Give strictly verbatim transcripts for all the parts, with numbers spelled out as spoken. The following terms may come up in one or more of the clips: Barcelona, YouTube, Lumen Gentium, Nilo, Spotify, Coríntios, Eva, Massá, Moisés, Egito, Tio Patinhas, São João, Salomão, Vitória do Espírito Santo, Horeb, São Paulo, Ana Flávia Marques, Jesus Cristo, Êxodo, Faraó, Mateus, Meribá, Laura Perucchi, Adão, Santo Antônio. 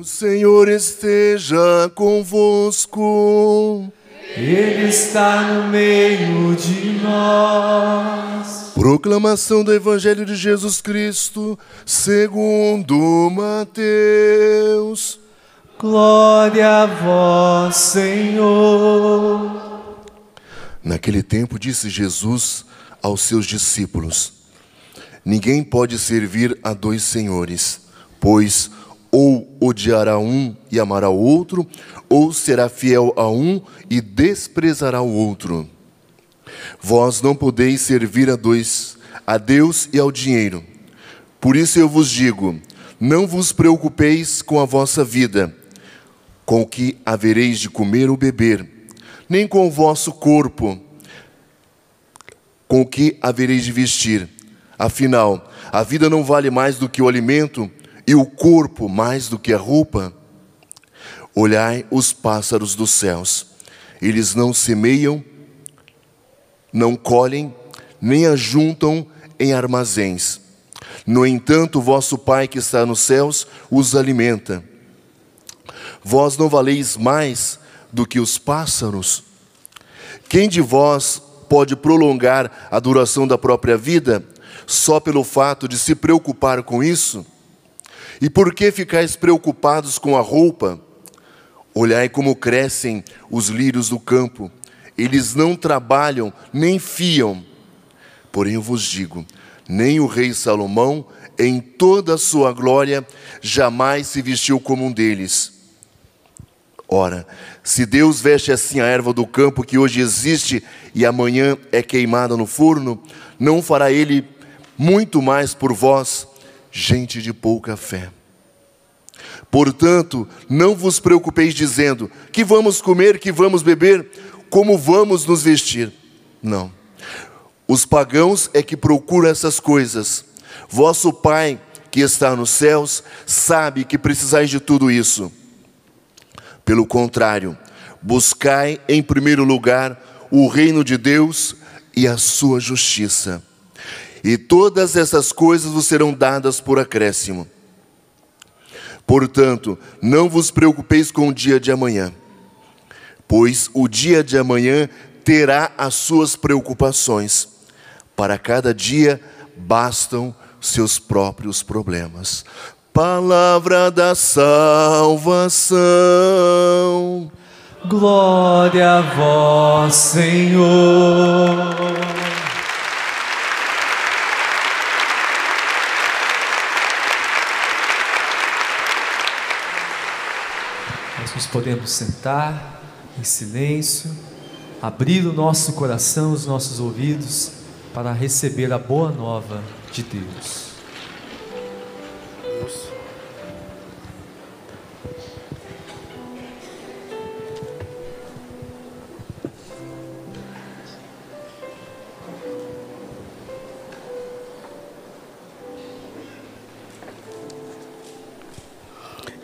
O Senhor esteja convosco. Ele está no meio de nós. Proclamação do Evangelho de Jesus Cristo, segundo Mateus. Glória a vós, Senhor. Naquele tempo disse Jesus aos seus discípulos: ninguém pode servir a dois senhores, pois ou odiará um e amará o outro, ou será fiel a um e desprezará o outro. Vós não podeis servir a dois, a Deus e ao dinheiro. Por isso eu vos digo, não vos preocupeis com a vossa vida, com o que havereis de comer ou beber, nem com o vosso corpo, com o que havereis de vestir. Afinal, a vida não vale mais do que o alimento, e o corpo mais do que a roupa? Olhai os pássaros dos céus. Eles não semeiam, não colhem, nem ajuntam em armazéns. No entanto, vosso Pai que está nos céus os alimenta. Vós não valeis mais do que os pássaros? Quem de vós pode prolongar a duração da própria vida só pelo fato de se preocupar com isso? E por que ficais preocupados com a roupa? Olhai como crescem os lírios do campo. Eles não trabalham, nem fiam. Porém eu vos digo, nem o rei Salomão, em toda a sua glória, jamais se vestiu como um deles. Ora, se Deus veste assim a erva do campo que hoje existe e amanhã é queimada no forno, não fará ele muito mais por vós, gente de pouca fé. Portanto, não vos preocupeis dizendo, que vamos comer, que vamos beber, como vamos nos vestir. Não. Os pagãos é que procuram essas coisas. Vosso Pai, que está nos céus, sabe que precisais de tudo isso. Pelo contrário, buscai em primeiro lugar o reino de Deus e a sua justiça. E todas essas coisas vos serão dadas por acréscimo. Portanto, não vos preocupeis com o dia de amanhã, pois o dia de amanhã terá as suas preocupações. Para cada dia bastam seus próprios problemas. Palavra da salvação. Glória a vós, Senhor. Podemos sentar em silêncio, abrir o nosso coração, os nossos ouvidos, para receber a boa nova de Deus.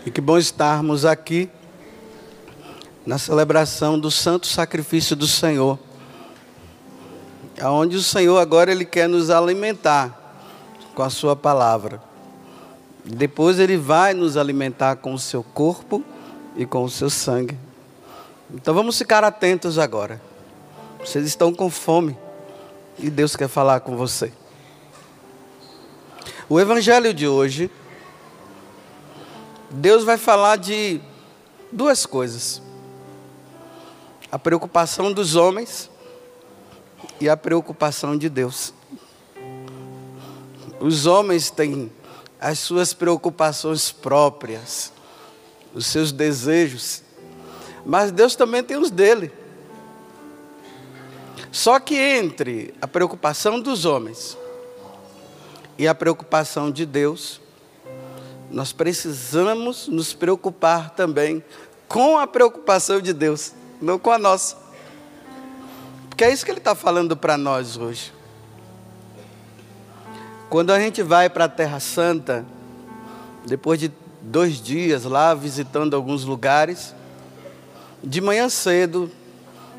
E que bom estarmos aqui na celebração do santo sacrifício do Senhor, onde o Senhor agora Ele quer nos alimentar com a sua palavra. Depois Ele vai nos alimentar com o seu corpo e com o seu sangue. Então vamos ficar atentos agora. Vocês estão com fome e Deus quer falar com você. O evangelho de hoje, Deus vai falar de duas coisas: a preocupação dos homens e a preocupação de Deus. Os homens têm as suas preocupações próprias, os seus desejos, mas Deus também tem os dele. Só que entre a preocupação dos homens e a preocupação de Deus, nós precisamos nos preocupar também com a preocupação de Deus, não com a nossa. Porque é isso que Ele está falando para nós hoje. Quando a gente vai para a Terra Santa, depois de dois dias lá, visitando alguns lugares, de manhã cedo,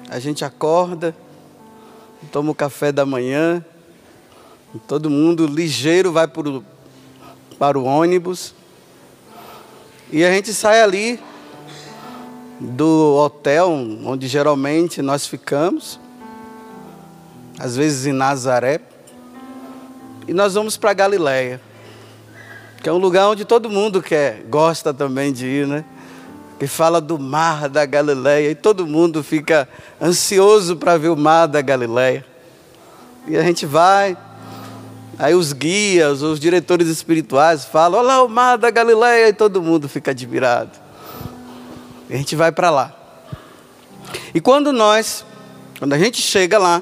a gente acorda, toma o café da manhã, todo mundo ligeiro vai para o, para o ônibus, E a gente sai ali do hotel onde geralmente nós ficamos, às vezes em Nazaré, e nós vamos para Galileia, que é um lugar onde todo mundo quer, gosta também de ir, né? Que fala do mar da Galileia, e todo mundo fica ansioso para ver o mar da Galileia. E a gente vai, aí os guias, os diretores espirituais falam, olha lá o mar da Galileia, e todo mundo fica admirado. E a gente vai para lá. E quando nós, quando a gente chega lá,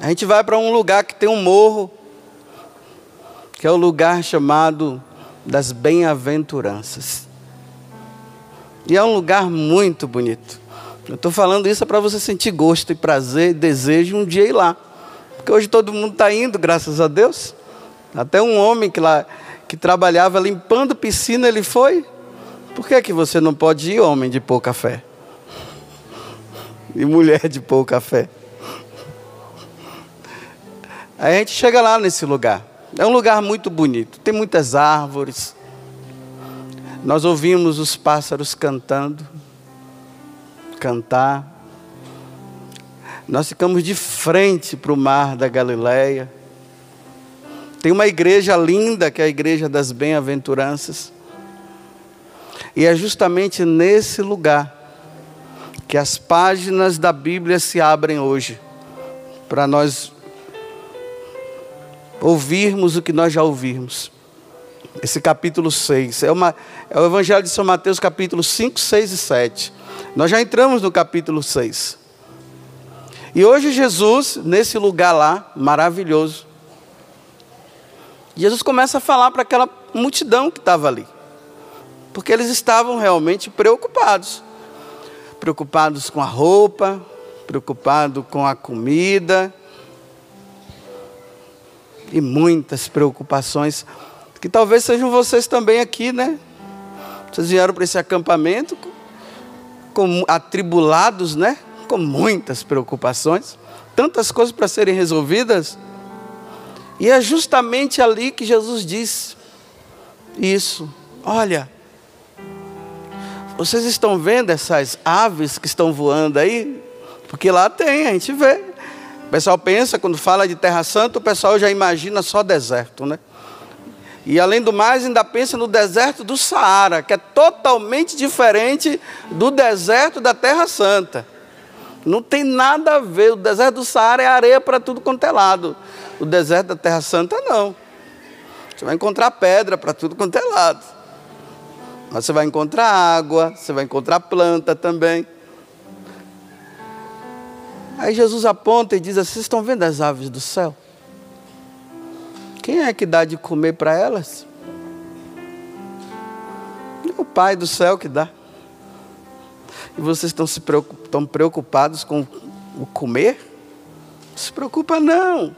a gente vai para um lugar que tem um morro, que é o lugar chamado das Bem-aventuranças. E é um lugar muito bonito. Eu estou falando isso para você sentir gosto e prazer e desejo um dia ir lá. Porque hoje todo mundo está indo, graças a Deus. Até um homem que, lá, que trabalhava limpando piscina, ele foi. Por que é que você não pode ir, homem de pouca fé? E mulher de pouca fé? Aí a gente chega lá nesse lugar. É um lugar muito bonito. Tem muitas árvores. Nós ouvimos os pássaros cantando. Cantar. Nós ficamos de frente para o mar da Galileia. Tem uma igreja linda, que é a igreja das Bem-aventuranças. E é justamente nesse lugar que as páginas da Bíblia se abrem hoje, para nós ouvirmos o que nós já ouvirmos. Esse capítulo seis, é, uma, é o Evangelho de São Mateus, capítulo cinco, seis e sete. Nós já entramos no capítulo seis. E hoje Jesus, nesse lugar lá, maravilhoso, Jesus começa a falar para aquela multidão que estava ali. Porque eles estavam realmente preocupados. Preocupados com a roupa, preocupados com a comida. E muitas preocupações, que talvez sejam vocês também aqui, né? Vocês vieram para esse acampamento com, atribulados, né? Com muitas preocupações, tantas coisas para serem resolvidas. E é justamente ali que Jesus diz isso. Olha, vocês estão vendo essas aves que estão voando aí? Porque lá tem, a gente vê. O pessoal pensa, quando fala de Terra Santa, o pessoal já imagina só deserto, né? E além do mais, ainda pensa no deserto do Saara, que é totalmente diferente do deserto da Terra Santa. Não tem nada a ver, o deserto do Saara é areia para tudo quanto é lado. O deserto da Terra Santa, não. Você vai encontrar pedra para tudo quanto é lado. Mas você vai encontrar água, você vai encontrar planta também. Aí Jesus aponta e diz assim, vocês estão vendo as aves do céu? Quem é que dá de comer para elas? É o Pai do céu que dá. E vocês estão se preocup... estão preocupados com o comer? Não se preocupa não.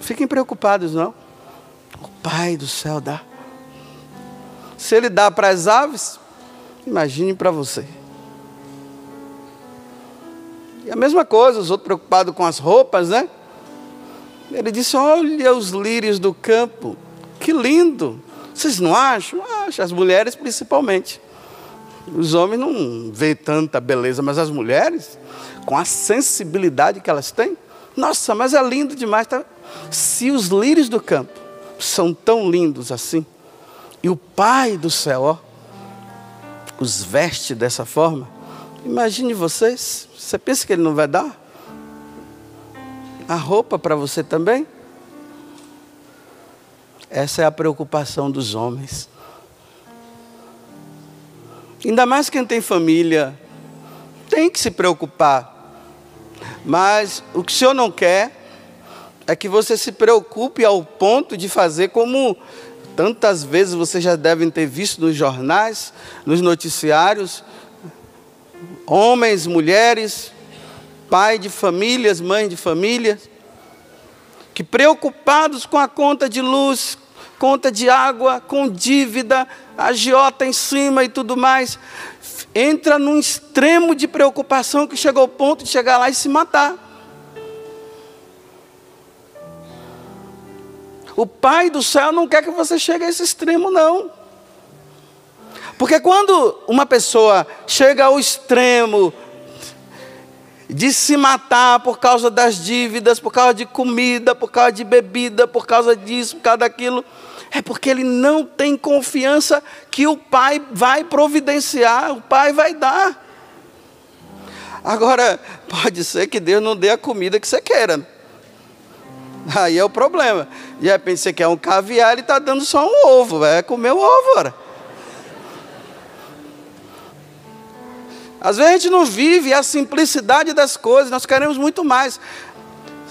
Fiquem preocupados não. O Pai do céu dá. Se Ele dá para as aves, imagine para você. E a mesma coisa, os outros preocupados com as roupas, né? Ele disse, olha os lírios do campo, que lindo. Vocês não acham? Acham, as mulheres principalmente. Os homens não veem tanta beleza, mas as mulheres, com a sensibilidade que elas têm, nossa, mas é lindo demais. Tá? Se os lírios do campo são tão lindos assim, e o Pai do céu, ó, os veste dessa forma, imagine vocês, você pensa que Ele não vai dar a roupa para você também? Essa é a preocupação dos homens. Ainda mais quem tem família, tem que se preocupar. Mas o que o Senhor não quer é que você se preocupe ao ponto de fazer como tantas vezes vocês já devem ter visto nos jornais, nos noticiários, homens, mulheres, pai de famílias, mãe de famílias, que preocupados com a conta de luz, conta de água, com dívida, agiota em cima e tudo mais, entra num extremo de preocupação que chega ao ponto de chegar lá e se matar. O Pai do céu não quer que você chegue a esse extremo, não. Porque quando uma pessoa chega ao extremo de se matar por causa das dívidas, por causa de comida, por causa de bebida, por causa disso, por causa daquilo, é porque ele não tem confiança que o Pai vai providenciar, o Pai vai dar. Agora, pode ser que Deus não dê a comida que você queira. Aí é o problema. De repente você quer um caviar, ele está dando só um ovo. Vai comer o ovo, ora. Às vezes a gente não vive a simplicidade das coisas, nós queremos muito mais.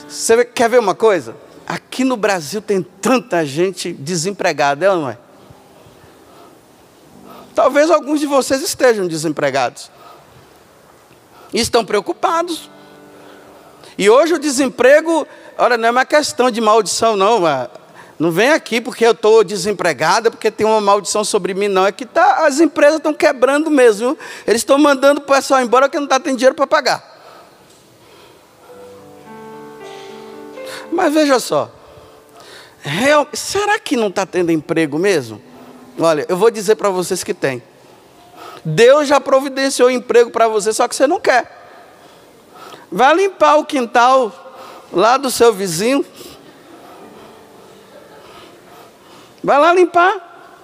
Você quer ver uma coisa? Aqui no Brasil tem tanta gente desempregada, é ou não é? Talvez alguns de vocês estejam desempregados. E estão preocupados. E hoje o desemprego, olha, não é uma questão de maldição não, não vem aqui porque eu estou desempregada, porque tem uma maldição sobre mim não, é que tá, as empresas estão quebrando mesmo, viu? Eles estão mandando o pessoal embora porque não está tendo dinheiro para pagar. Mas veja só, real, será que não está tendo emprego mesmo? Olha, eu vou dizer para vocês que tem. Deus já providenciou emprego para você, só que você não quer. Vai limpar o quintal lá do seu vizinho. Vai lá limpar.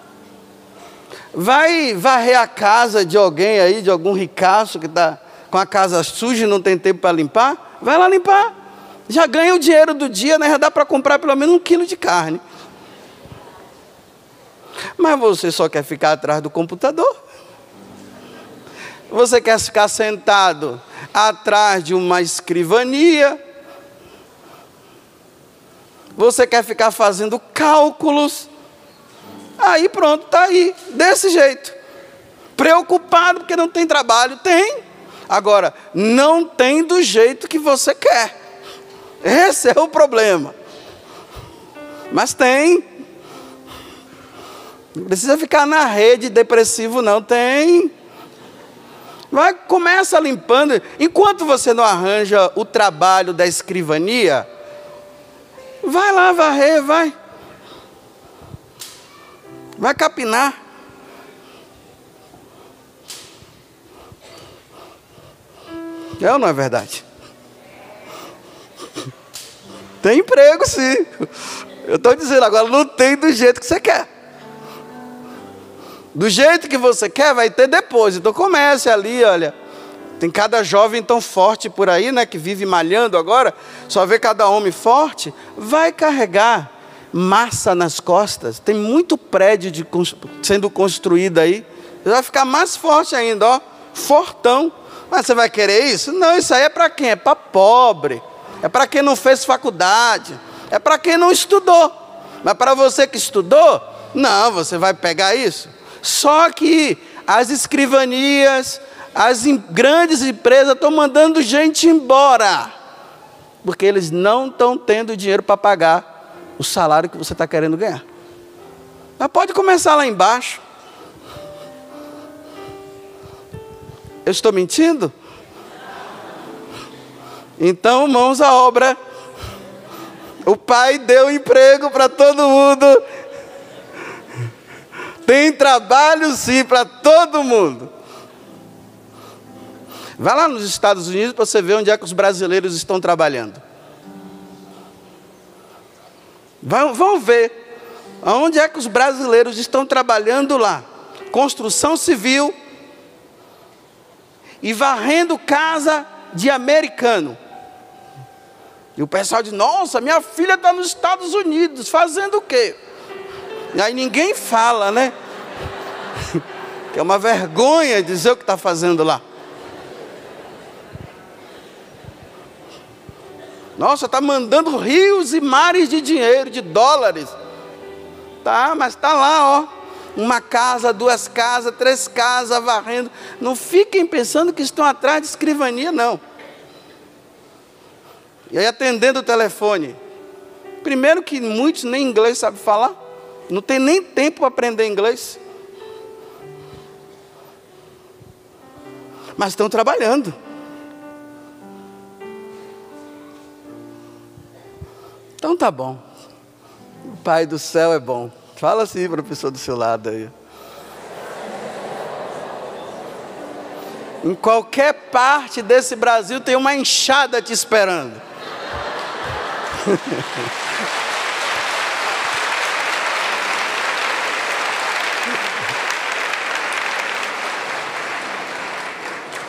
Vai varrer a casa de alguém aí, de algum ricaço que está com a casa suja e não tem tempo para limpar. Vai lá limpar. Já ganha o dinheiro do dia, né? Já dá para comprar pelo menos um quilo de carne. Mas você só quer ficar atrás do computador. Você quer ficar sentado atrás de uma escrivania. Você quer ficar fazendo cálculos. Aí pronto, está aí, desse jeito. Preocupado porque não tem trabalho. Tem. Agora, não tem do jeito que você quer. Esse é o problema. Mas tem. Não precisa ficar na rede depressivo, não. Tem. Vai, começa limpando. Enquanto você não arranja o trabalho da escrivania, vai lá varrer, vai. Vai capinar. É ou não é verdade? Tem emprego, sim. Eu estou dizendo agora, não tem do jeito que você quer. Do jeito que você quer, vai ter depois. Então comece ali, olha. Tem cada jovem tão forte por aí, né? Que vive malhando agora. Só vê cada homem forte. Vai carregar massa nas costas. Tem muito prédio de, sendo construído aí. Você vai ficar mais forte ainda, ó. Fortão. Mas você vai querer isso? Não, isso aí é para quem? É para pobre. É para quem não fez faculdade. É para quem não estudou. Mas para você que estudou, não, você vai pegar isso. Só que as escrivanias, as em, grandes empresas estão mandando gente embora. Porque eles não estão tendo dinheiro para pagar o salário que você está querendo ganhar. Mas pode começar lá embaixo. Eu estou mentindo? Então, mãos à obra. O Pai deu emprego para todo mundo. Tem trabalho sim para todo mundo. Vai lá nos Estados Unidos para você ver onde é que os brasileiros estão trabalhando. Vão, vão ver onde é que os brasileiros estão trabalhando lá. Construção civil e varrendo casa de americano. E o pessoal diz, nossa, minha filha está nos Estados Unidos, fazendo o quê? E aí ninguém fala, né? Que é uma vergonha dizer o que está fazendo lá. Nossa, está mandando rios e mares de dinheiro, de dólares. Tá, mas está lá, ó. Uma casa, duas casas, três casas, varrendo. Não fiquem pensando que estão atrás de escrivania, não. E aí atendendo o telefone. Primeiro que muitos nem inglês sabem falar. Não tem nem tempo para aprender inglês. Mas estão trabalhando. Então tá bom. O Pai do céu é bom. Fala assim para a pessoa do seu lado aí. Em qualquer parte desse Brasil tem uma enxada te esperando.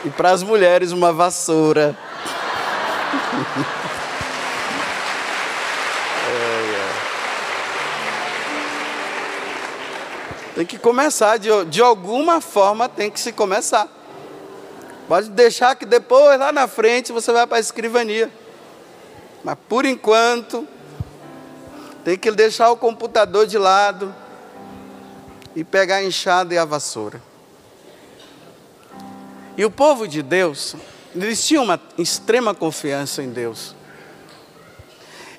E para as mulheres uma vassoura. Tem que começar, de, de alguma forma tem que se começar. Pode deixar que depois, lá na frente, você vai para a escrivania. Mas por enquanto, tem que deixar o computador de lado e pegar a enxada e a vassoura. E o povo de Deus, eles tinham uma extrema confiança em Deus.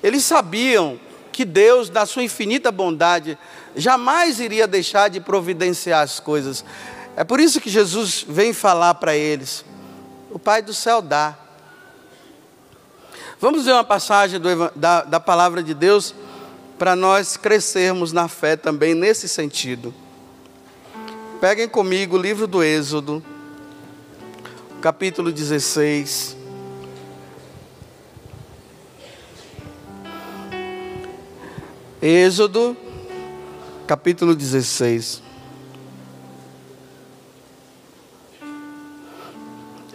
Eles sabiam que Deus, na sua infinita bondade, jamais iria deixar de providenciar as coisas. É por isso que Jesus vem falar para eles: o Pai do céu dá. Vamos ver uma passagem do, da, da palavra de Deus para nós crescermos na fé também nesse sentido. Peguem comigo o livro do Êxodo, capítulo dezesseis. Êxodo, capítulo dezesseis.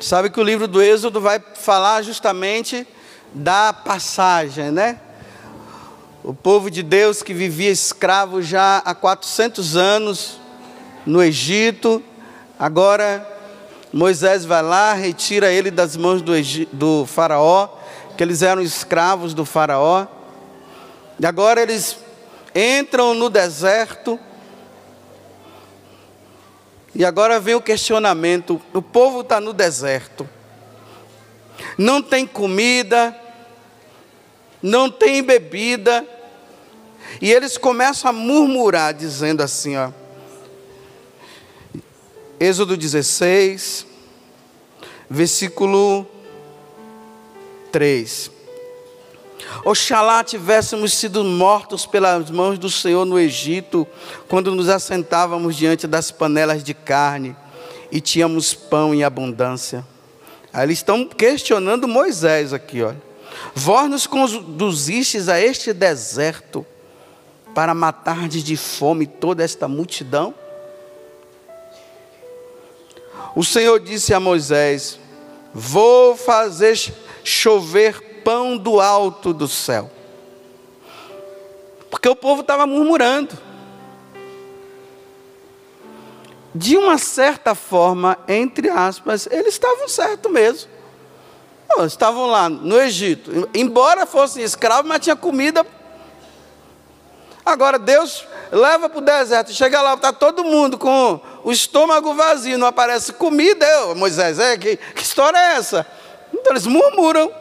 Sabe que o livro do Êxodo vai falar justamente da passagem, né? O povo de Deus que vivia escravo já há quatrocentos anos no Egito, agora Moisés vai lá, retira ele das mãos do, do Faraó, que eles eram escravos do Faraó. E agora eles entram no deserto. E agora vem o questionamento. O povo está no deserto. Não tem comida. Não tem bebida. E eles começam a murmurar, dizendo assim, ó. Êxodo dezesseis, versículo três. Oxalá tivéssemos sido mortos pelas mãos do Senhor no Egito, quando nos assentávamos diante das panelas de carne e tínhamos pão em abundância. Aí eles estão questionando Moisés aqui, olha. Vós nos conduzistes a este deserto para matardes de fome toda esta multidão? O Senhor disse a Moisés: vou fazer chover pão do alto do céu. Porque o povo estava murmurando. De uma certa forma, entre aspas, eles estavam certos mesmo. Não, estavam lá no Egito, embora fossem escravos, mas tinha comida. Agora Deus leva para o deserto, chega lá, está todo mundo com o estômago vazio, não aparece comida. Eu, Moisés, é, que, que história é essa? Então eles murmuram.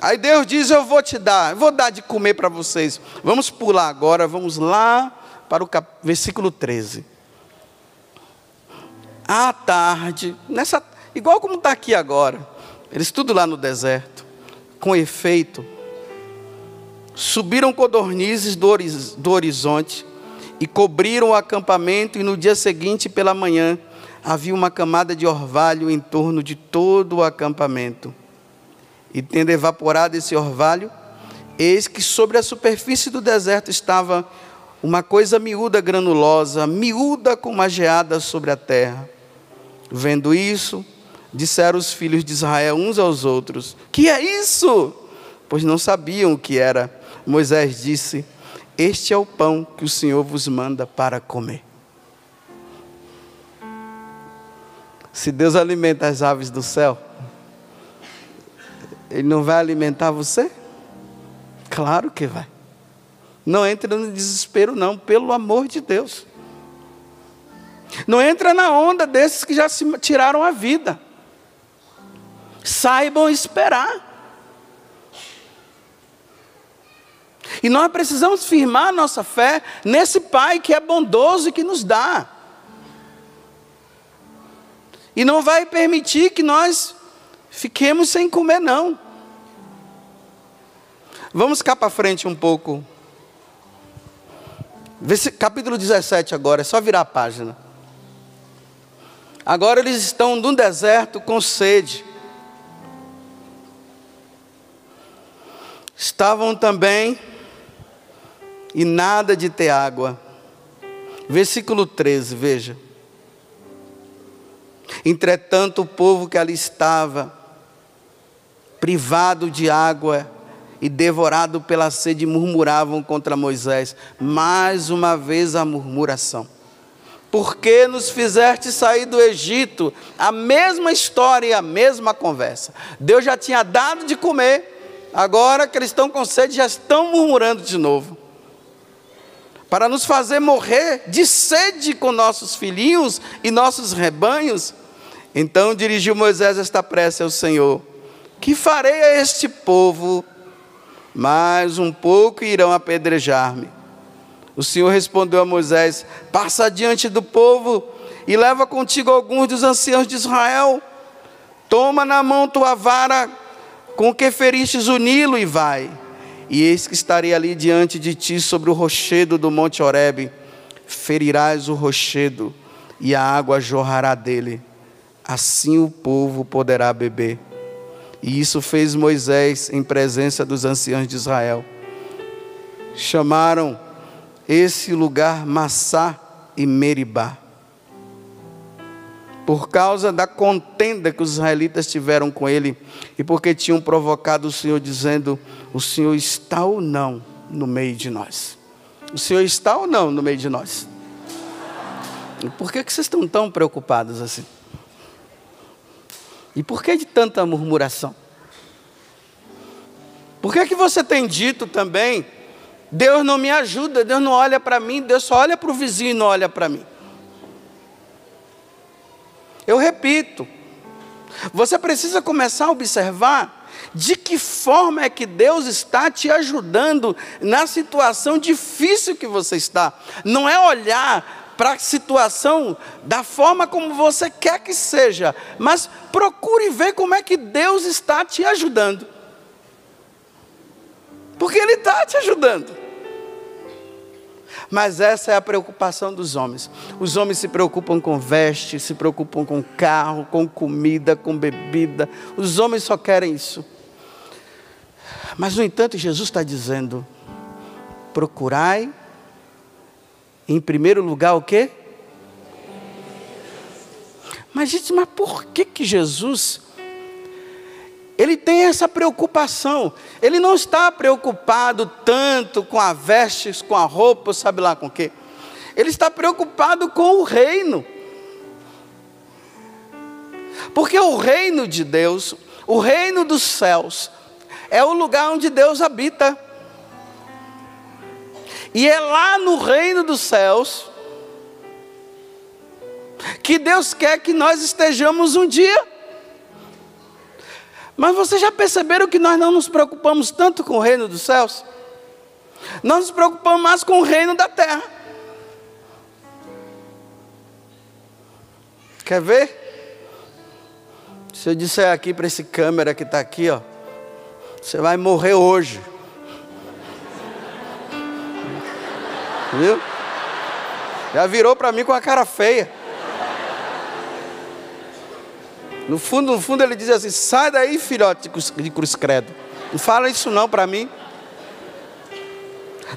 Aí Deus diz: eu vou te dar, eu vou dar de comer para vocês. Vamos pular agora, vamos lá para o cap... versículo treze. À tarde, nessa... igual como está aqui agora, eles tudo lá no deserto, com efeito, subiram codornizes do, horiz... do horizonte e cobriram o acampamento, e no dia seguinte pela manhã havia uma camada de orvalho em torno de todo o acampamento. E tendo evaporado esse orvalho, eis que sobre a superfície do deserto estava uma coisa miúda, granulosa, miúda como a geada sobre a terra. Vendo isso, disseram os filhos de Israel uns aos outros: que é isso? Pois não sabiam o que era. Moisés disse: este é o pão que o Senhor vos manda para comer. Se Deus alimenta as aves do céu, Ele não vai alimentar você? Claro que vai. Não entra no desespero não, pelo amor de Deus. Não entra na onda desses que já se tiraram a vida. Saibam esperar. E nós precisamos firmar nossa fé nesse Pai que é bondoso e que nos dá. E não vai permitir que nós fiquemos sem comer não. Vamos cá para frente um pouco. Capítulo dezessete agora, é só virar a página. Agora eles estão no deserto com sede. Estavam também e nada de ter água. Versículo treze, veja. Entretanto o povo que ali estava, privado de água e devorado pela sede, murmuravam contra Moisés. Mais uma vez a murmuração. Por que nos fizeste sair do Egito? A mesma história e a mesma conversa. Deus já tinha dado de comer, agora que eles estão com sede, já estão murmurando de novo. Para nos fazer morrer de sede com nossos filhinhos e nossos rebanhos. Então dirigiu Moisés esta prece ao Senhor: que farei a este povo? Mais um pouco e irão apedrejar-me. O Senhor respondeu a Moisés: passa adiante do povo e leva contigo alguns dos anciãos de Israel. Toma na mão tua vara com que feristes o Nilo e vai. E eis que estarei ali diante de ti sobre o rochedo do monte Horeb. Ferirás o rochedo e a água jorrará dele. Assim o povo poderá beber. E isso fez Moisés em presença dos anciãos de Israel. Chamaram esse lugar Massá e Meribá, por causa da contenda que os israelitas tiveram com ele, e porque tinham provocado o Senhor, dizendo: o Senhor está ou não no meio de nós? O Senhor está ou não no meio de nós? E por que, que vocês estão tão preocupados assim? E por que de tanta murmuração? Por que, que você tem dito também: Deus não me ajuda, Deus não olha para mim, Deus só olha para o vizinho e não olha para mim? Eu repito, você precisa começar a observar de que forma é que Deus está te ajudando na situação difícil que você está. Não é olhar para a situação da forma como você quer que seja, mas procure ver como é que Deus está te ajudando. Porque Ele está te ajudando. Mas essa é a preocupação dos homens. Os homens se preocupam com veste, se preocupam com carro, com comida, com bebida. Os homens só querem isso. Mas, no entanto, Jesus está dizendo: procurai, em primeiro lugar, o quê? Mas, gente, mas por que que Jesus... Ele tem essa preocupação. Ele não está preocupado tanto com a veste, com a roupa, sabe lá com o quê. Ele está preocupado com o reino. Porque o reino de Deus, o reino dos céus, é o lugar onde Deus habita. E é lá no reino dos céus que Deus quer que nós estejamos um dia. Mas vocês já perceberam que nós não nos preocupamos tanto com o reino dos céus? Nós nos preocupamos mais com o reino da terra. Quer ver? Se eu disser aqui para esse câmera que está aqui, ó, você vai morrer hoje. Viu? Já virou para mim com a cara feia. No fundo, no fundo ele diz assim: sai daí, filhote de cruz credo. Não fala isso não para mim.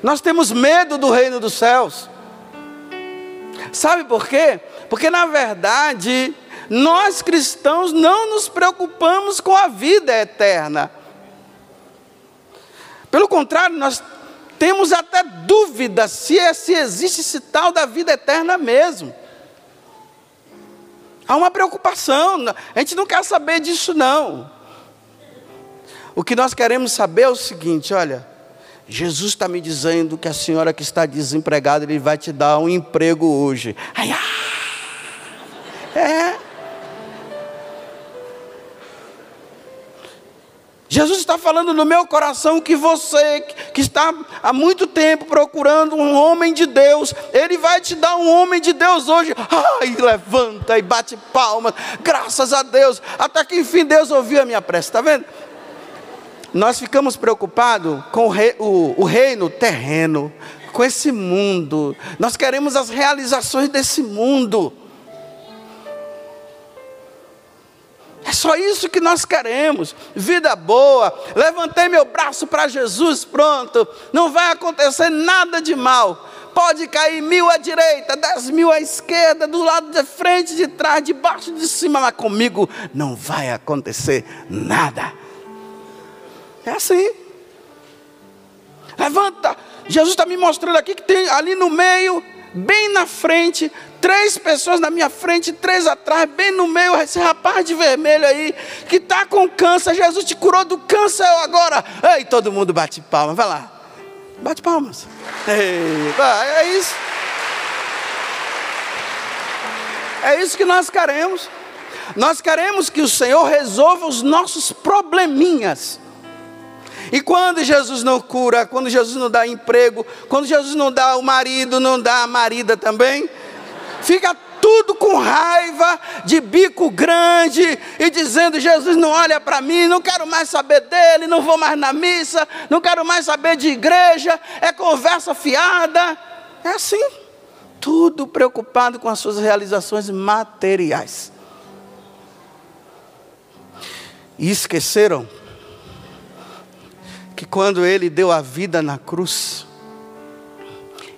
Nós temos medo do reino dos céus. Sabe por quê? Porque na verdade, nós cristãos não nos preocupamos com a vida eterna. Pelo contrário, nós temos até dúvida se, se existe esse tal da vida eterna mesmo. Há uma preocupação, a gente não quer saber disso não. O que nós queremos saber é o seguinte: olha, Jesus está me dizendo que a senhora que está desempregada, Ele vai te dar um emprego hoje. Ai, ah, é. Jesus está falando no meu coração que você, que está há muito tempo procurando um homem de Deus, Ele vai te dar um homem de Deus hoje. Ai, levanta e bate palmas, graças a Deus, até que enfim Deus ouviu a minha prece, está vendo? Nós ficamos preocupados com o, rei, o, o reino terreno, com esse mundo, nós queremos as realizações desse mundo. só isso que nós queremos, vida boa, levantei meu braço para Jesus, pronto, não vai acontecer nada de mal, pode cair mil à direita, dez mil à esquerda, do lado de frente, de trás, de baixo, de cima, mas comigo não vai acontecer nada, é assim, levanta, Jesus está me mostrando aqui que tem ali no meio, bem na frente, três pessoas na minha frente, três atrás, bem no meio, esse rapaz de vermelho aí, que está com câncer, Jesus te curou do câncer agora, ei, todo mundo bate palma, vai lá, bate palmas, ei, vai, é isso, é isso que nós queremos, nós queremos que o Senhor resolva os nossos probleminhas. E quando Jesus não cura, quando Jesus não dá emprego, quando Jesus não dá o marido, não dá a marida também, fica tudo com raiva, de bico grande, e dizendo, Jesus não olha para mim, não quero mais saber dele, não vou mais na missa, não quero mais saber de igreja, é conversa fiada, é assim, tudo preocupado com as suas realizações materiais. E esqueceram que quando Ele deu a vida na cruz,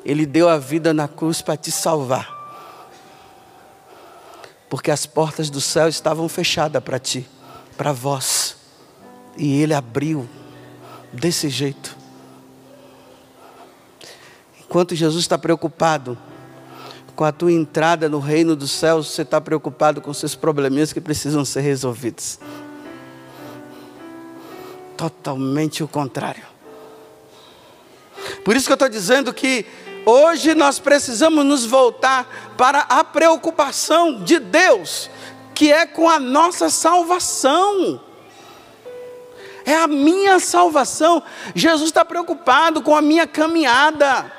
Ele deu a vida na cruz para te salvar, porque as portas do céu estavam fechadas para ti, para vós, e Ele abriu desse jeito. Enquanto Jesus está preocupado com a tua entrada no reino dos céus, você está preocupado com seus probleminhas que precisam ser resolvidos. Totalmente o contrário. Por isso que eu estou dizendo que hoje nós precisamos nos voltar para a preocupação de Deus, que é com a nossa salvação. É a minha salvação. Jesus está preocupado com a minha caminhada.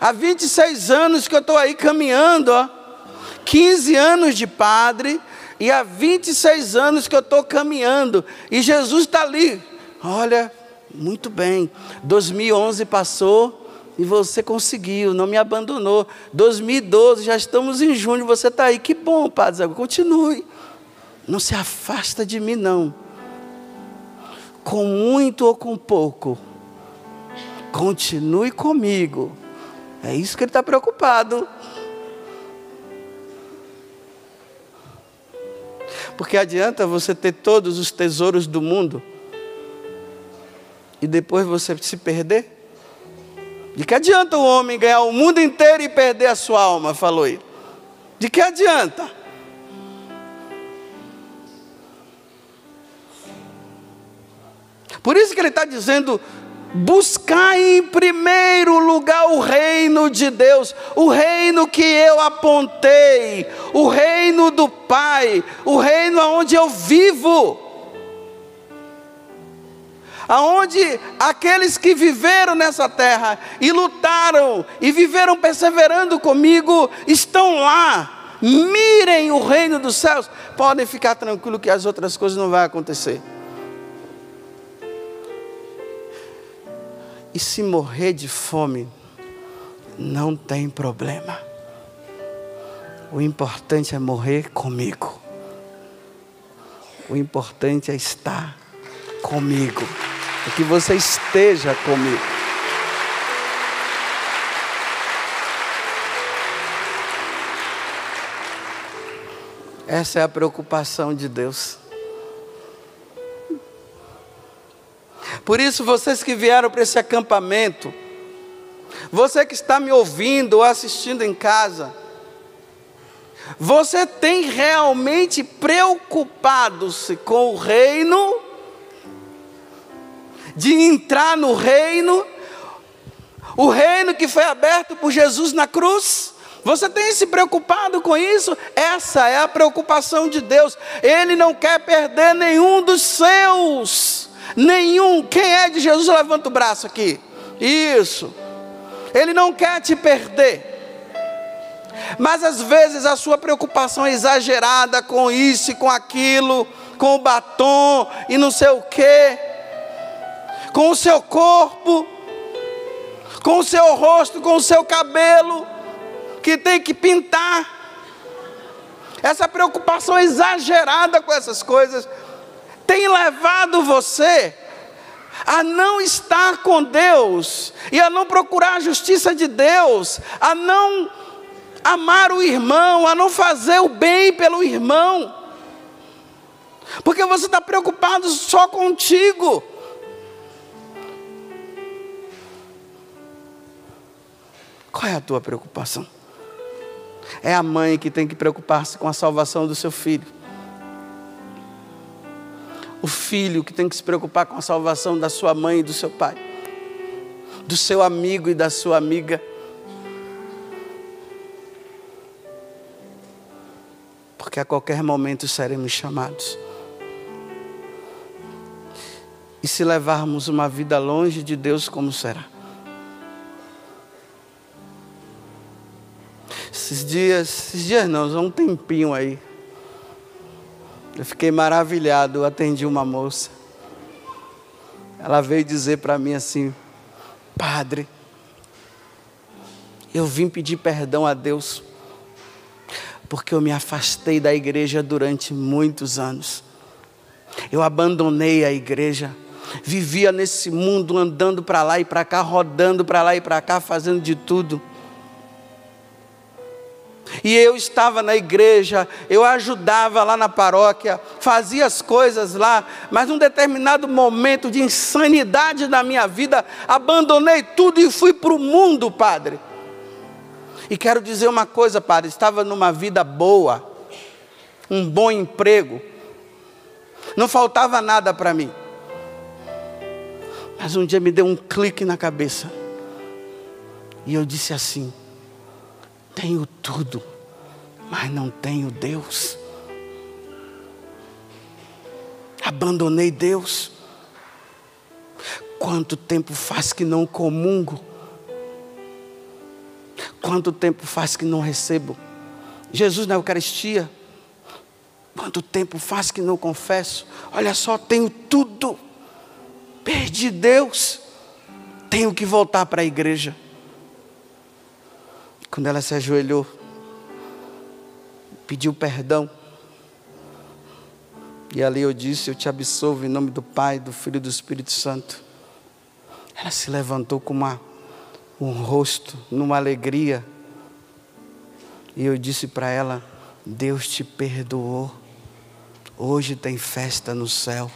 Há vinte e seis anos que eu estou aí caminhando, ó, quinze anos de padre. E há vinte e seis anos que eu estou caminhando, e Jesus está ali, olha, muito bem, dois mil e onze passou, e você conseguiu, não me abandonou, dois mil e doze, já estamos em junho, você está aí, que bom, Padre Zé, continue, não se afasta de mim não, com muito ou com pouco, continue comigo, é isso que ele está preocupado, porque adianta você ter todos os tesouros do mundo e depois você se perder? De que adianta o homem ganhar o mundo inteiro e perder a sua alma, falou ele. De que adianta? Por isso que ele está dizendo, buscai em primeiro lugar o reino de Deus, o reino que eu apontei, o reino do Pai, o reino onde eu vivo, aonde aqueles que viveram nessa terra e lutaram e viveram perseverando comigo estão lá, mirem o reino dos céus, podem ficar tranquilos que as outras coisas não vão acontecer. E se morrer de fome, não tem problema. O importante é morrer comigo. O importante é estar comigo. É que você esteja comigo. Essa é a preocupação de Deus. Por isso, vocês que vieram para esse acampamento, você que está me ouvindo ou assistindo em casa, você tem realmente preocupado-se com o reino, de entrar no reino, o reino que foi aberto por Jesus na cruz? Você tem se preocupado com isso? Essa é a preocupação de Deus. Ele não quer perder nenhum dos seus. Nenhum, quem é de Jesus, levanta o braço aqui, isso, Ele não quer te perder, mas às vezes a sua preocupação é exagerada com isso e com aquilo, com o batom e não sei o quê, com o seu corpo, com o seu rosto, com o seu cabelo, que tem que pintar, essa preocupação exagerada com essas coisas, tem levado você a não estar com Deus, e a não procurar a justiça de Deus, a não amar o irmão, a não fazer o bem pelo irmão, porque você está preocupado só contigo. Qual é a tua preocupação? É a mãe que tem que preocupar-se com a salvação do seu filho. O filho que tem que se preocupar com a salvação da sua mãe e do seu pai. Do seu amigo e da sua amiga. Porque a qualquer momento seremos chamados. E se levarmos uma vida longe de Deus, como será? Esses dias, esses dias não, há um tempinho aí, eu fiquei maravilhado, eu atendi uma moça, ela veio dizer para mim assim: padre, eu vim pedir perdão a Deus, porque eu me afastei da igreja durante muitos anos, eu abandonei a igreja, vivia nesse mundo andando para lá e para cá, rodando para lá e para cá, fazendo de tudo. E eu estava na igreja, eu ajudava lá na paróquia, fazia as coisas lá, mas num determinado momento de insanidade da minha vida, abandonei tudo e fui para o mundo, padre. E quero dizer uma coisa, padre, estava numa vida boa, um bom emprego, não faltava nada para mim. Mas um dia me deu um clique na cabeça, e eu disse assim: tenho tudo, mas não tenho Deus. Abandonei Deus. Quanto tempo faz que não comungo? Quanto tempo faz que não recebo Jesus na Eucaristia? Quanto tempo faz que não confesso? Olha só, tenho tudo. Perdi Deus. Tenho que voltar para a igreja. Quando ela se ajoelhou, pediu perdão, e ali eu disse: eu te absolvo em nome do Pai, do Filho e do Espírito Santo. Ela se levantou com uma, um rosto, numa alegria, e eu disse para ela: Deus te perdoou, hoje tem festa no céu.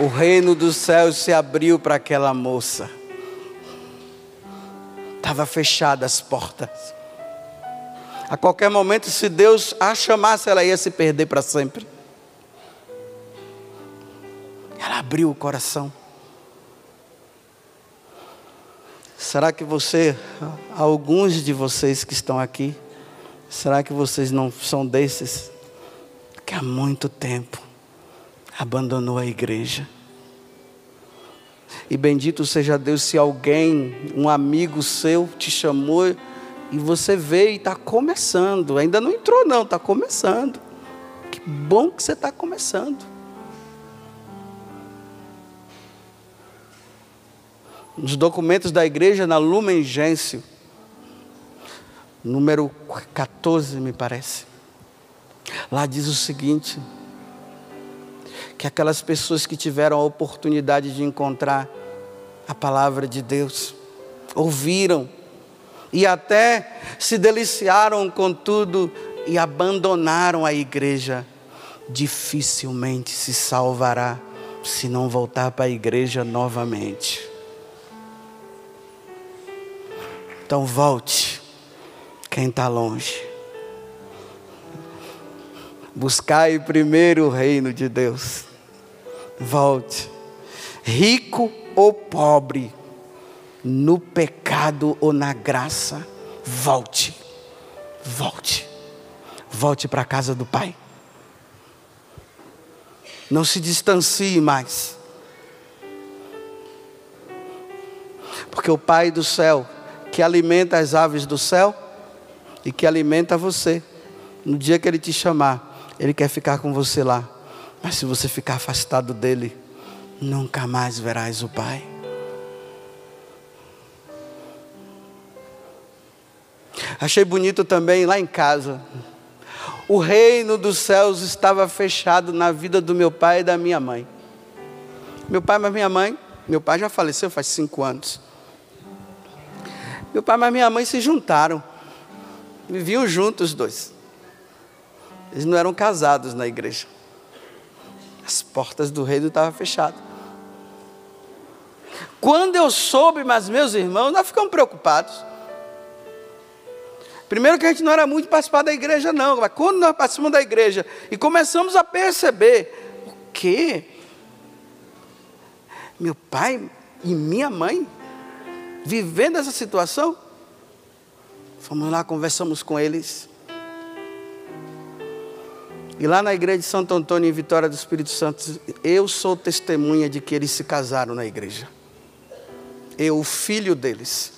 O reino dos céus se abriu para aquela moça. Estava fechadas as portas. A qualquer momento, se Deus a chamasse, ela ia se perder para sempre. Ela abriu o coração. Será que você, alguns de vocês que estão aqui, será que vocês não são desses que há muito tempo abandonou a igreja? E bendito seja Deus se alguém, um amigo seu, te chamou e você veio e está começando. Ainda não entrou não, está começando. Que bom que você está começando. Nos documentos da igreja, na Lumen Gentium, número quatorze, me parece, lá diz o seguinte: que aquelas pessoas que tiveram a oportunidade de encontrar a palavra de Deus, ouviram e até se deliciaram com tudo e abandonaram a igreja, dificilmente se salvará se não voltar para a igreja novamente. Então volte, quem está longe. Buscai primeiro o reino de Deus. Volte, rico ou pobre, no pecado ou na graça, volte, volte, volte para a casa do Pai. Não se distancie mais, porque o Pai do céu, que alimenta as aves do céu e que alimenta você, no dia que Ele te chamar, Ele quer ficar com você lá. Mas se você ficar afastado dele, nunca mais verás o Pai. Achei bonito também lá em casa. O reino dos céus estava fechado na vida do meu pai e da minha mãe. Meu pai, mas minha mãe, meu pai já faleceu faz cinco anos. Meu pai, mas minha mãe se juntaram. Viviam juntos os dois. Eles não eram casados na igreja. As portas do reino estavam fechadas. Quando eu soube, mas meus irmãos, nós ficamos preocupados. Primeiro que a gente não era muito participar da igreja não, mas quando nós participamos da igreja e começamos a perceber, o quê? Meu pai e minha mãe vivendo essa situação? Fomos lá, conversamos com eles. E lá na igreja de Santo Antônio, em Vitória do Espírito Santo, eu sou testemunha de que eles se casaram na igreja. Eu, o filho deles.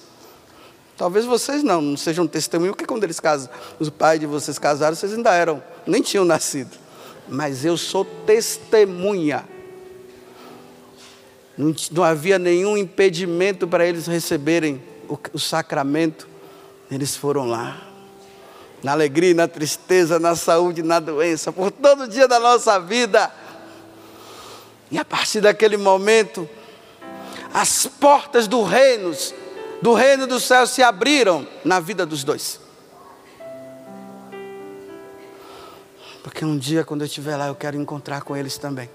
Talvez vocês não, não sejam testemunho, porque quando eles casam, os pais de vocês casaram, vocês ainda eram, nem tinham nascido. Mas eu sou testemunha. Não, não havia nenhum impedimento para eles receberem o, o sacramento. Eles foram lá. Na alegria, na tristeza, na saúde, na doença, por todo dia da nossa vida. E a partir daquele momento, as portas do reino... do reino dos céus se abriram na vida dos dois. Porque um dia, quando eu estiver lá, eu quero encontrar com eles também.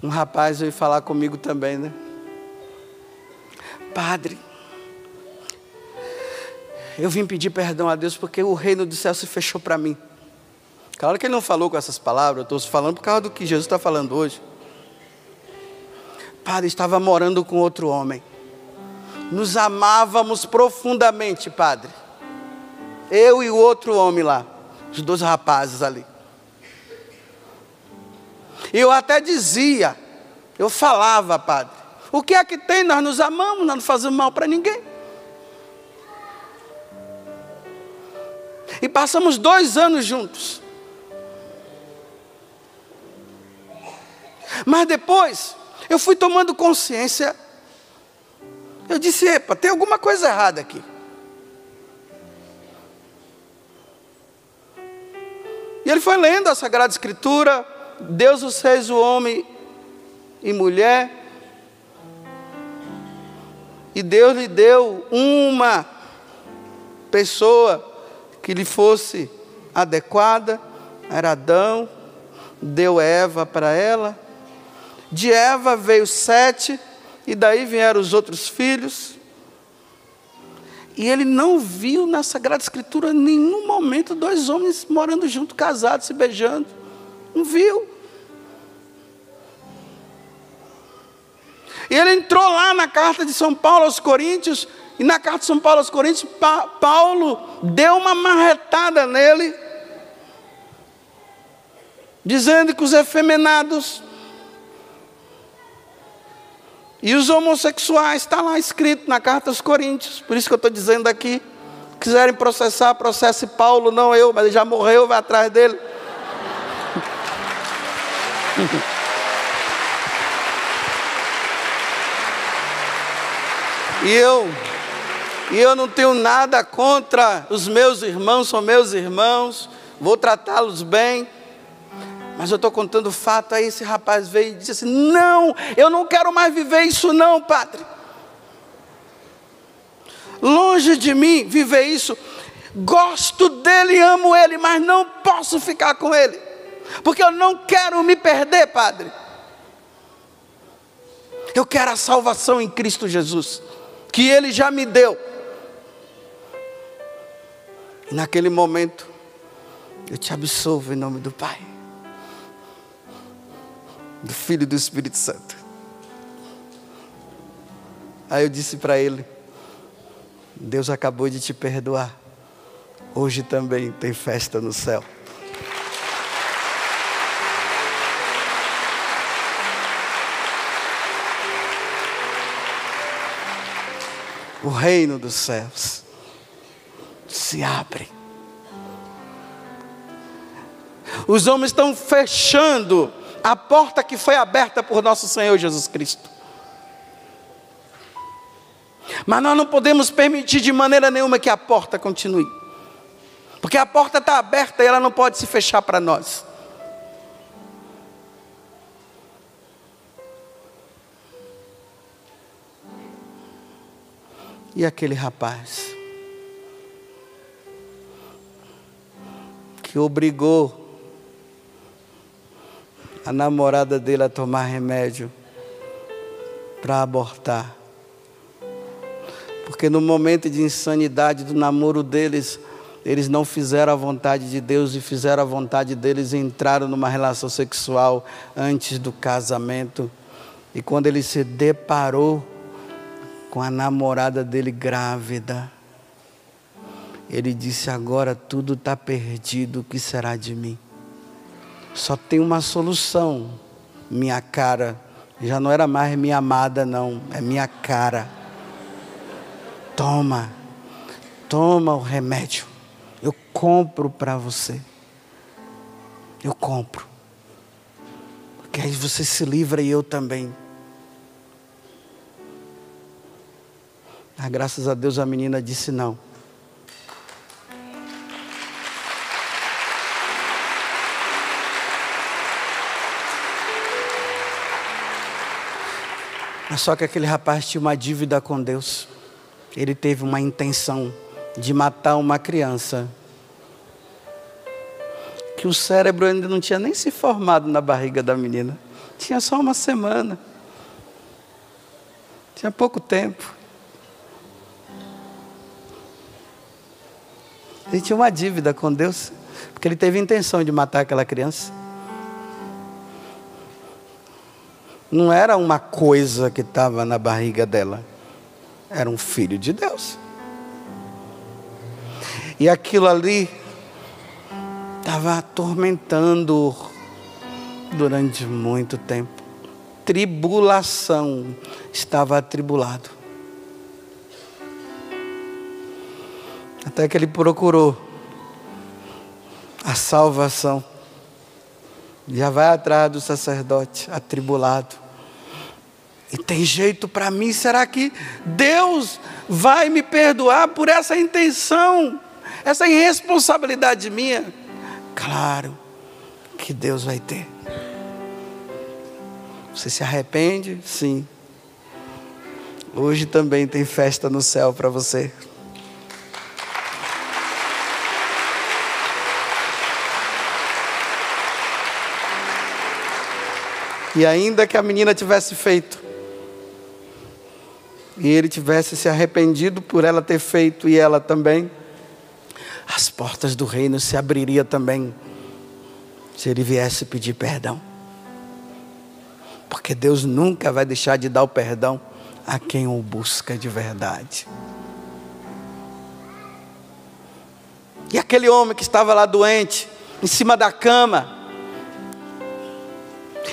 Um rapaz veio falar comigo também, né? Padre, eu vim pedir perdão a Deus porque o reino dos céus se fechou para mim. Claro que ele não falou com essas palavras, eu estou falando por causa do que Jesus está falando hoje. Padre, estava morando com outro homem. Nos amávamos profundamente, padre. Eu e o outro homem lá, os dois rapazes ali. E eu até dizia, eu falava, padre, o que é que tem? Nós nos amamos, nós não fazemos mal para ninguém. E passamos dois anos juntos. Mas depois, eu fui tomando consciência. Eu disse, epa, tem alguma coisa errada aqui. E ele foi lendo a Sagrada Escritura. Deus os fez o homem e mulher. E Deus lhe deu uma pessoa que lhe fosse adequada. Era Adão. Deu Eva para ela. De Eva veio Sete, e daí vieram os outros filhos. E ele não viu na Sagrada Escritura, em nenhum momento, dois homens morando junto, casados, se beijando. Não viu. E ele entrou lá na carta de São Paulo aos Coríntios, e na carta de São Paulo aos Coríntios, pa- Paulo deu uma marretada nele, dizendo que os efeminados e os homossexuais, está lá escrito na carta aos Coríntios, por isso que eu estou dizendo aqui, quiserem processar, processe Paulo, não eu, mas ele já morreu, vai atrás dele. E eu, e eu não tenho nada contra os meus irmãos, são meus irmãos, vou tratá-los bem. Mas eu estou contando o fato, aí esse rapaz veio e disse assim, não, eu não quero mais viver isso não, padre. Longe de mim viver isso. Gosto dele, amo ele, mas não posso ficar com ele. Porque eu não quero me perder, padre. Eu quero a salvação em Cristo Jesus, que ele já me deu. E naquele momento, eu te absolvo em nome do Pai, do Filho e do Espírito Santo. Aí eu disse para ele, Deus acabou de te perdoar, hoje também tem festa no céu. O reino dos céus se abrem. Os homens estão fechando a porta que foi aberta por nosso Senhor Jesus Cristo. Mas nós não podemos permitir de maneira nenhuma que a porta continue. Porque a porta está aberta e ela não pode se fechar para nós. E aquele rapaz que obrigou a namorada dele a tomar remédio para abortar. Porque no momento de insanidade do namoro deles, eles não fizeram a vontade de Deus e fizeram a vontade deles e entraram numa relação sexual antes do casamento. E quando ele se deparou com a namorada dele grávida, ele disse: agora tudo está perdido, o que será de mim? Só tem uma solução, minha cara. Já não era mais minha amada não, é minha cara. Toma, toma o remédio, eu compro para você, eu compro, porque aí você se livra e eu também. Ah, graças a Deus a menina disse não. Mas só que aquele rapaz tinha uma dívida com Deus. Ele teve uma intenção de matar uma criança que o cérebro ainda não tinha nem se formado na barriga da menina. Tinha só uma semana. Tinha pouco tempo. Ele tinha uma dívida com Deus, porque ele teve a intenção de matar aquela criança. Não era uma coisa que estava na barriga dela. Era um filho de Deus. E aquilo ali estava atormentando-o durante muito tempo. Tribulação, estava atribulado. Até que ele procurou a salvação. Já vai atrás do sacerdote atribulado. E tem jeito para mim? Será que Deus vai me perdoar por essa intenção? Essa irresponsabilidade minha? Claro que Deus vai ter. Você se arrepende? Sim. Hoje também tem festa no céu para você. E ainda que a menina tivesse feito, e ele tivesse se arrependido por ela ter feito, e ela também, as portas do reino se abririam também, se ele viesse pedir perdão. Porque Deus nunca vai deixar de dar o perdão a quem o busca de verdade. E aquele homem que estava lá doente, em cima da cama,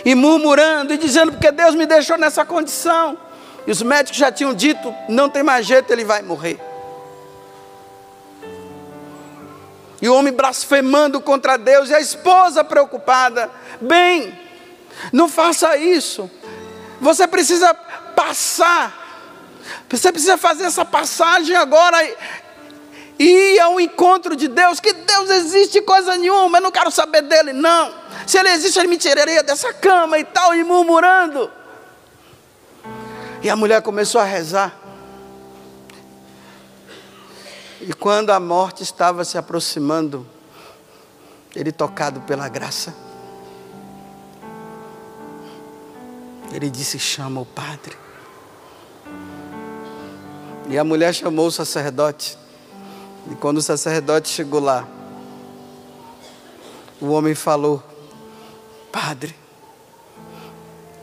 e murmurando e dizendo: porque Deus me deixou nessa condição. E os médicos já tinham dito: não tem mais jeito, ele vai morrer. E o homem blasfemando contra Deus. E a esposa preocupada: bem, não faça isso. Você precisa passar. Você precisa fazer essa passagem agora. E ir ao encontro de Deus. Que Deus existe coisa nenhuma. Eu não quero saber dele, não. Se ele existe, ele me tiraria dessa cama e tal, e murmurando. E a mulher começou a rezar. E quando a morte estava se aproximando, ele, tocado pela graça, ele disse: chama o padre. E a mulher chamou o sacerdote. E quando o sacerdote chegou lá, o homem falou: padre,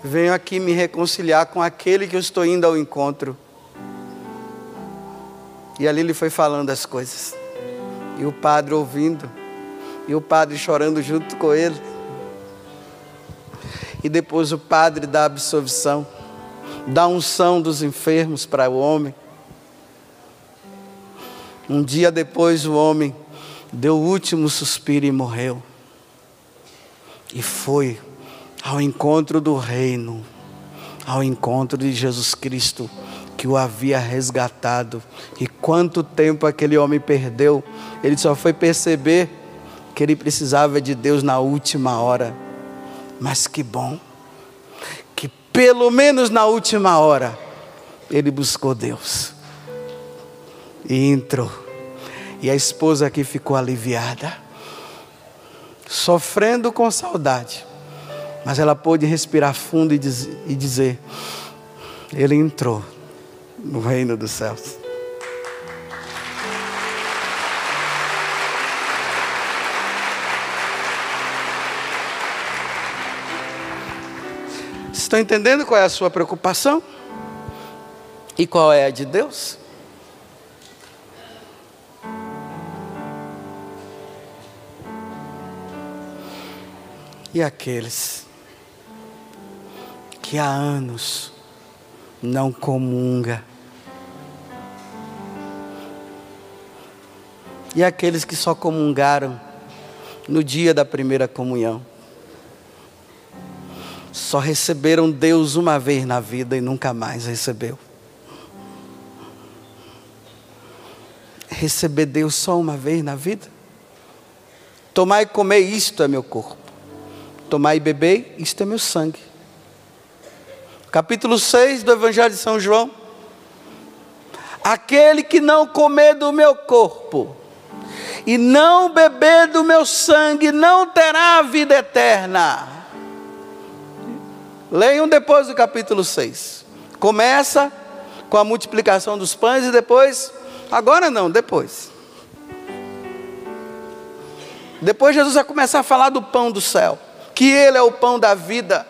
venho aqui me reconciliar com aquele que eu estou indo ao encontro. E ali ele foi falando as coisas. E o padre ouvindo. E o padre chorando junto com ele. E depois o padre dá a absolvição, dá unção dos enfermos para o homem. Um dia depois o homem deu o último suspiro e morreu. E foi ao encontro do reino, ao encontro de Jesus Cristo, que o havia resgatado. E quanto tempo aquele homem perdeu. Ele só foi perceber que ele precisava de Deus na última hora. Mas que bom que pelo menos na última hora ele buscou Deus e entrou. E a esposa aqui ficou aliviada, sofrendo com saudade, mas ela pôde respirar fundo e dizer: ele entrou no reino dos céus. Estão entendendo qual é a sua preocupação? E qual é a de Deus? E aqueles que há anos não comungam, e aqueles que só comungaram no dia da primeira comunhão, só receberam Deus uma vez na vida e nunca mais recebeu. Receber Deus só uma vez na vida? Tomar e comer, isto é meu corpo. Tomar e beber, isto é meu sangue. Capítulo seis do Evangelho de São João. Aquele que não comer do meu corpo e não beber do meu sangue não terá a vida eterna. Leiam depois do capítulo seis. Começa com a multiplicação dos pães e depois... Agora não, depois. Depois Jesus vai começar a falar do pão do céu, que Ele é o pão da vida.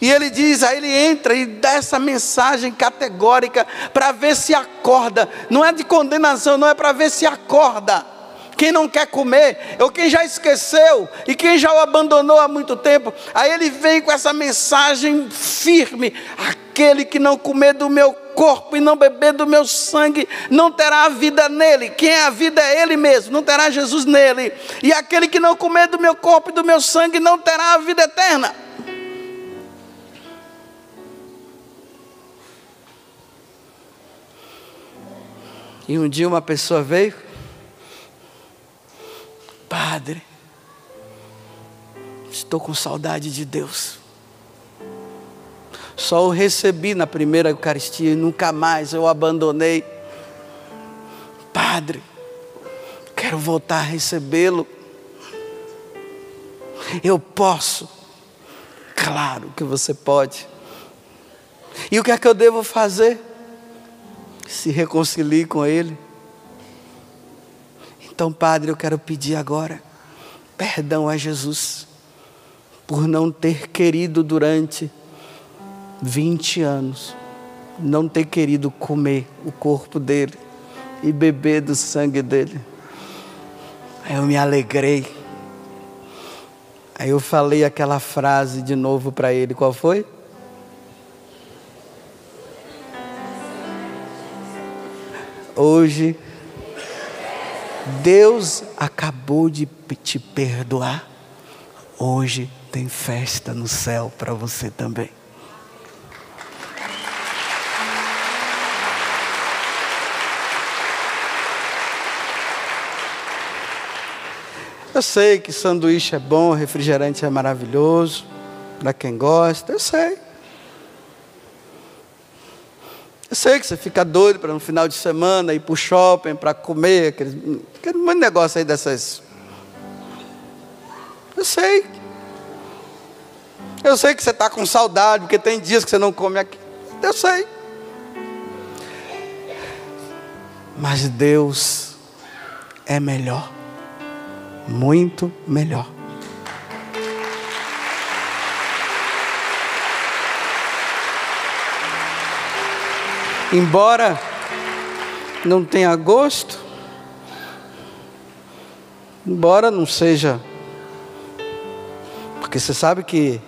E Ele diz, aí Ele entra e dá essa mensagem categórica para ver se acorda. Não é de condenação, não, é para ver se acorda. Quem não quer comer, ou quem já esqueceu, e quem já o abandonou há muito tempo. Aí Ele vem com essa mensagem firme: aquele que não comer do meu corpo e não beber do meu sangue não terá a vida nele. Quem é a vida é ele mesmo, não terá Jesus nele. E aquele que não comer do meu corpo e do meu sangue não terá a vida eterna. E um dia uma pessoa veio: Padre, estou com saudade de Deus. Só o recebi na primeira Eucaristia e nunca mais eu abandonei. Padre, quero voltar a recebê-lo. Eu posso? Claro que você pode. E o que é que eu devo fazer? Se reconcilie com ele. Então, Padre, eu quero pedir agora perdão a Jesus por não ter querido durante vinte anos, não ter querido comer o corpo dele e beber do sangue dele. Aí eu me alegrei. Aí eu falei aquela frase de novo para ele. Qual foi? Hoje Deus acabou de te perdoar. Hoje tem festa no céu para você também. Eu sei que sanduíche é bom, refrigerante é maravilhoso, para quem gosta, eu sei. Eu sei que você fica doido para no final de semana ir para o shopping, para comer, aquele, aquele monte de negócio aí dessas. Eu sei. Eu sei que você está com saudade, porque tem dias que você não come aqui. Eu sei. Mas Deus é melhor. Muito melhor. Embora não tenha gosto, embora não seja, porque você sabe que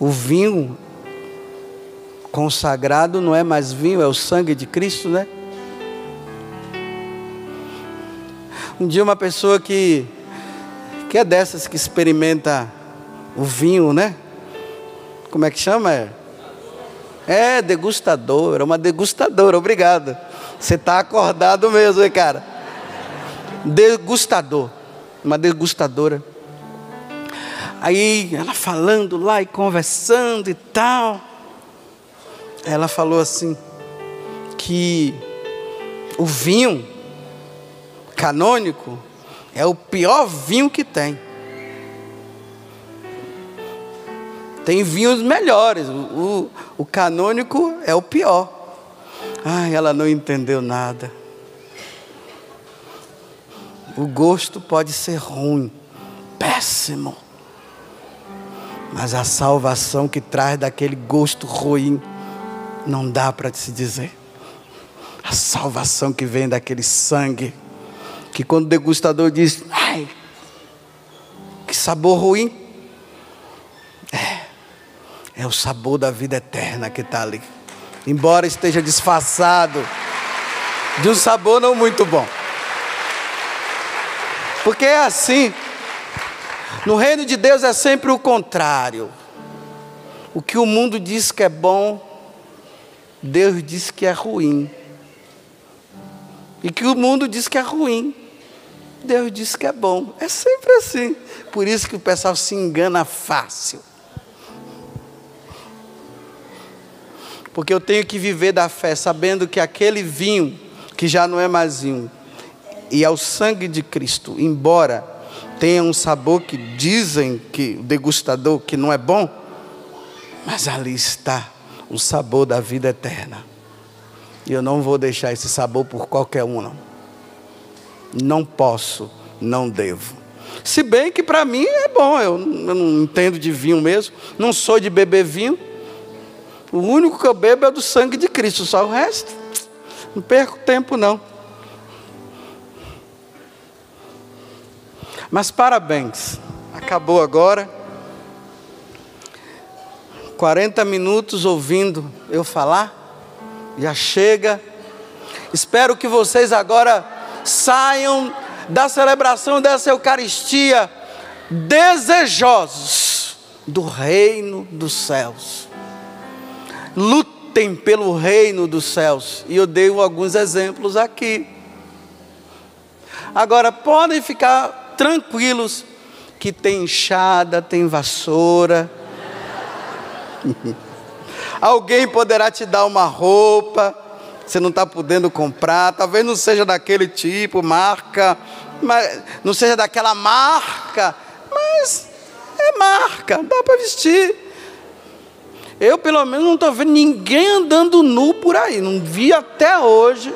o vinho consagrado não é mais vinho, é o sangue de Cristo, né? Um dia uma pessoa que, que é dessas que experimenta o vinho, né? Como é que chama? É, é degustadora, uma degustadora, obrigado. Você está acordado mesmo, hein, cara? Degustador, uma degustadora. Aí ela falando lá e conversando e tal. Ela falou assim, que o vinho canônico é o pior vinho que tem. Tem vinhos melhores, o, o, o canônico é o pior. Ai, ela não entendeu nada. O gosto pode ser ruim, péssimo. Mas a salvação que traz daquele gosto ruim, não dá para se dizer. A salvação que vem daquele sangue, que quando o degustador diz, ai, que sabor ruim, é, é o sabor da vida eterna que está ali, embora esteja disfarçado de um sabor não muito bom. Porque é assim, no reino de Deus é sempre o contrário. O que o mundo diz que é bom, Deus diz que é ruim. E que o mundo diz que é ruim, Deus diz que é bom. É sempre assim. Por isso que o pessoal se engana fácil. Porque eu tenho que viver da fé, sabendo que aquele vinho, que já não é mais vinho, e é o sangue de Cristo, embora tenha um sabor que dizem que o degustador que não é bom, mas ali está o sabor da vida eterna. E eu não vou deixar esse sabor por qualquer um, não. Não posso, não devo. Se bem que para mim é bom, eu, eu não entendo de vinho mesmo, não sou de beber vinho. O único que eu bebo é do sangue de Cristo, só o resto, não perco tempo não. Mas parabéns, acabou agora. quarenta minutos ouvindo eu falar. Já chega. Espero que vocês agora saiam da celebração dessa Eucaristia desejosos do reino dos céus. Lutem pelo reino dos céus. E eu dei alguns exemplos aqui. Agora podem ficar tranquilos que tem enxada, tem vassoura. Alguém poderá te dar uma roupa, você não está podendo comprar, talvez não seja daquele tipo, marca, mas, não seja daquela marca, mas é marca, dá para vestir. Eu pelo menos não estou vendo ninguém andando nu por aí, não vi até hoje.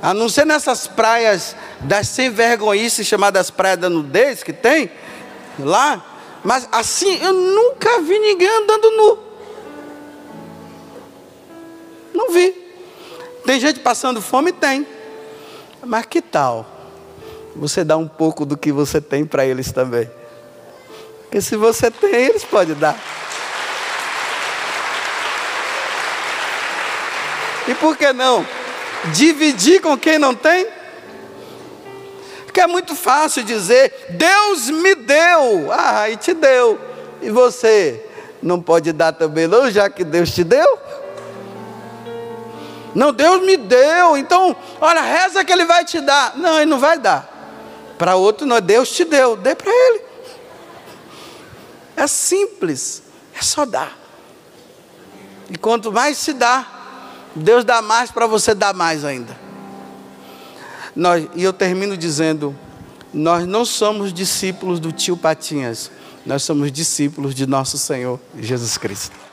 A não ser nessas praias das sem vergonhices, chamadas praias da nudez que tem lá. Mas assim, eu nunca vi ninguém andando nu. Não vi. Tem gente passando fome? Tem. Mas que tal você dá um pouco do que você tem para eles também? Porque se você tem, eles podem dar. E por que não dividir com quem não tem? Porque é muito fácil dizer, Deus me deu, ah, e te deu, e você não pode dar também não, já que Deus te deu? Não, Deus me deu, então, olha, reza que Ele vai te dar. Não, Ele não vai dar, para outro não, Deus te deu, dê para Ele. É simples, é só dar, e quanto mais se dá, Deus dá mais para você dar mais ainda. Nós, e eu termino dizendo, nós não somos discípulos do tio Patinhas, nós somos discípulos de nosso Senhor Jesus Cristo.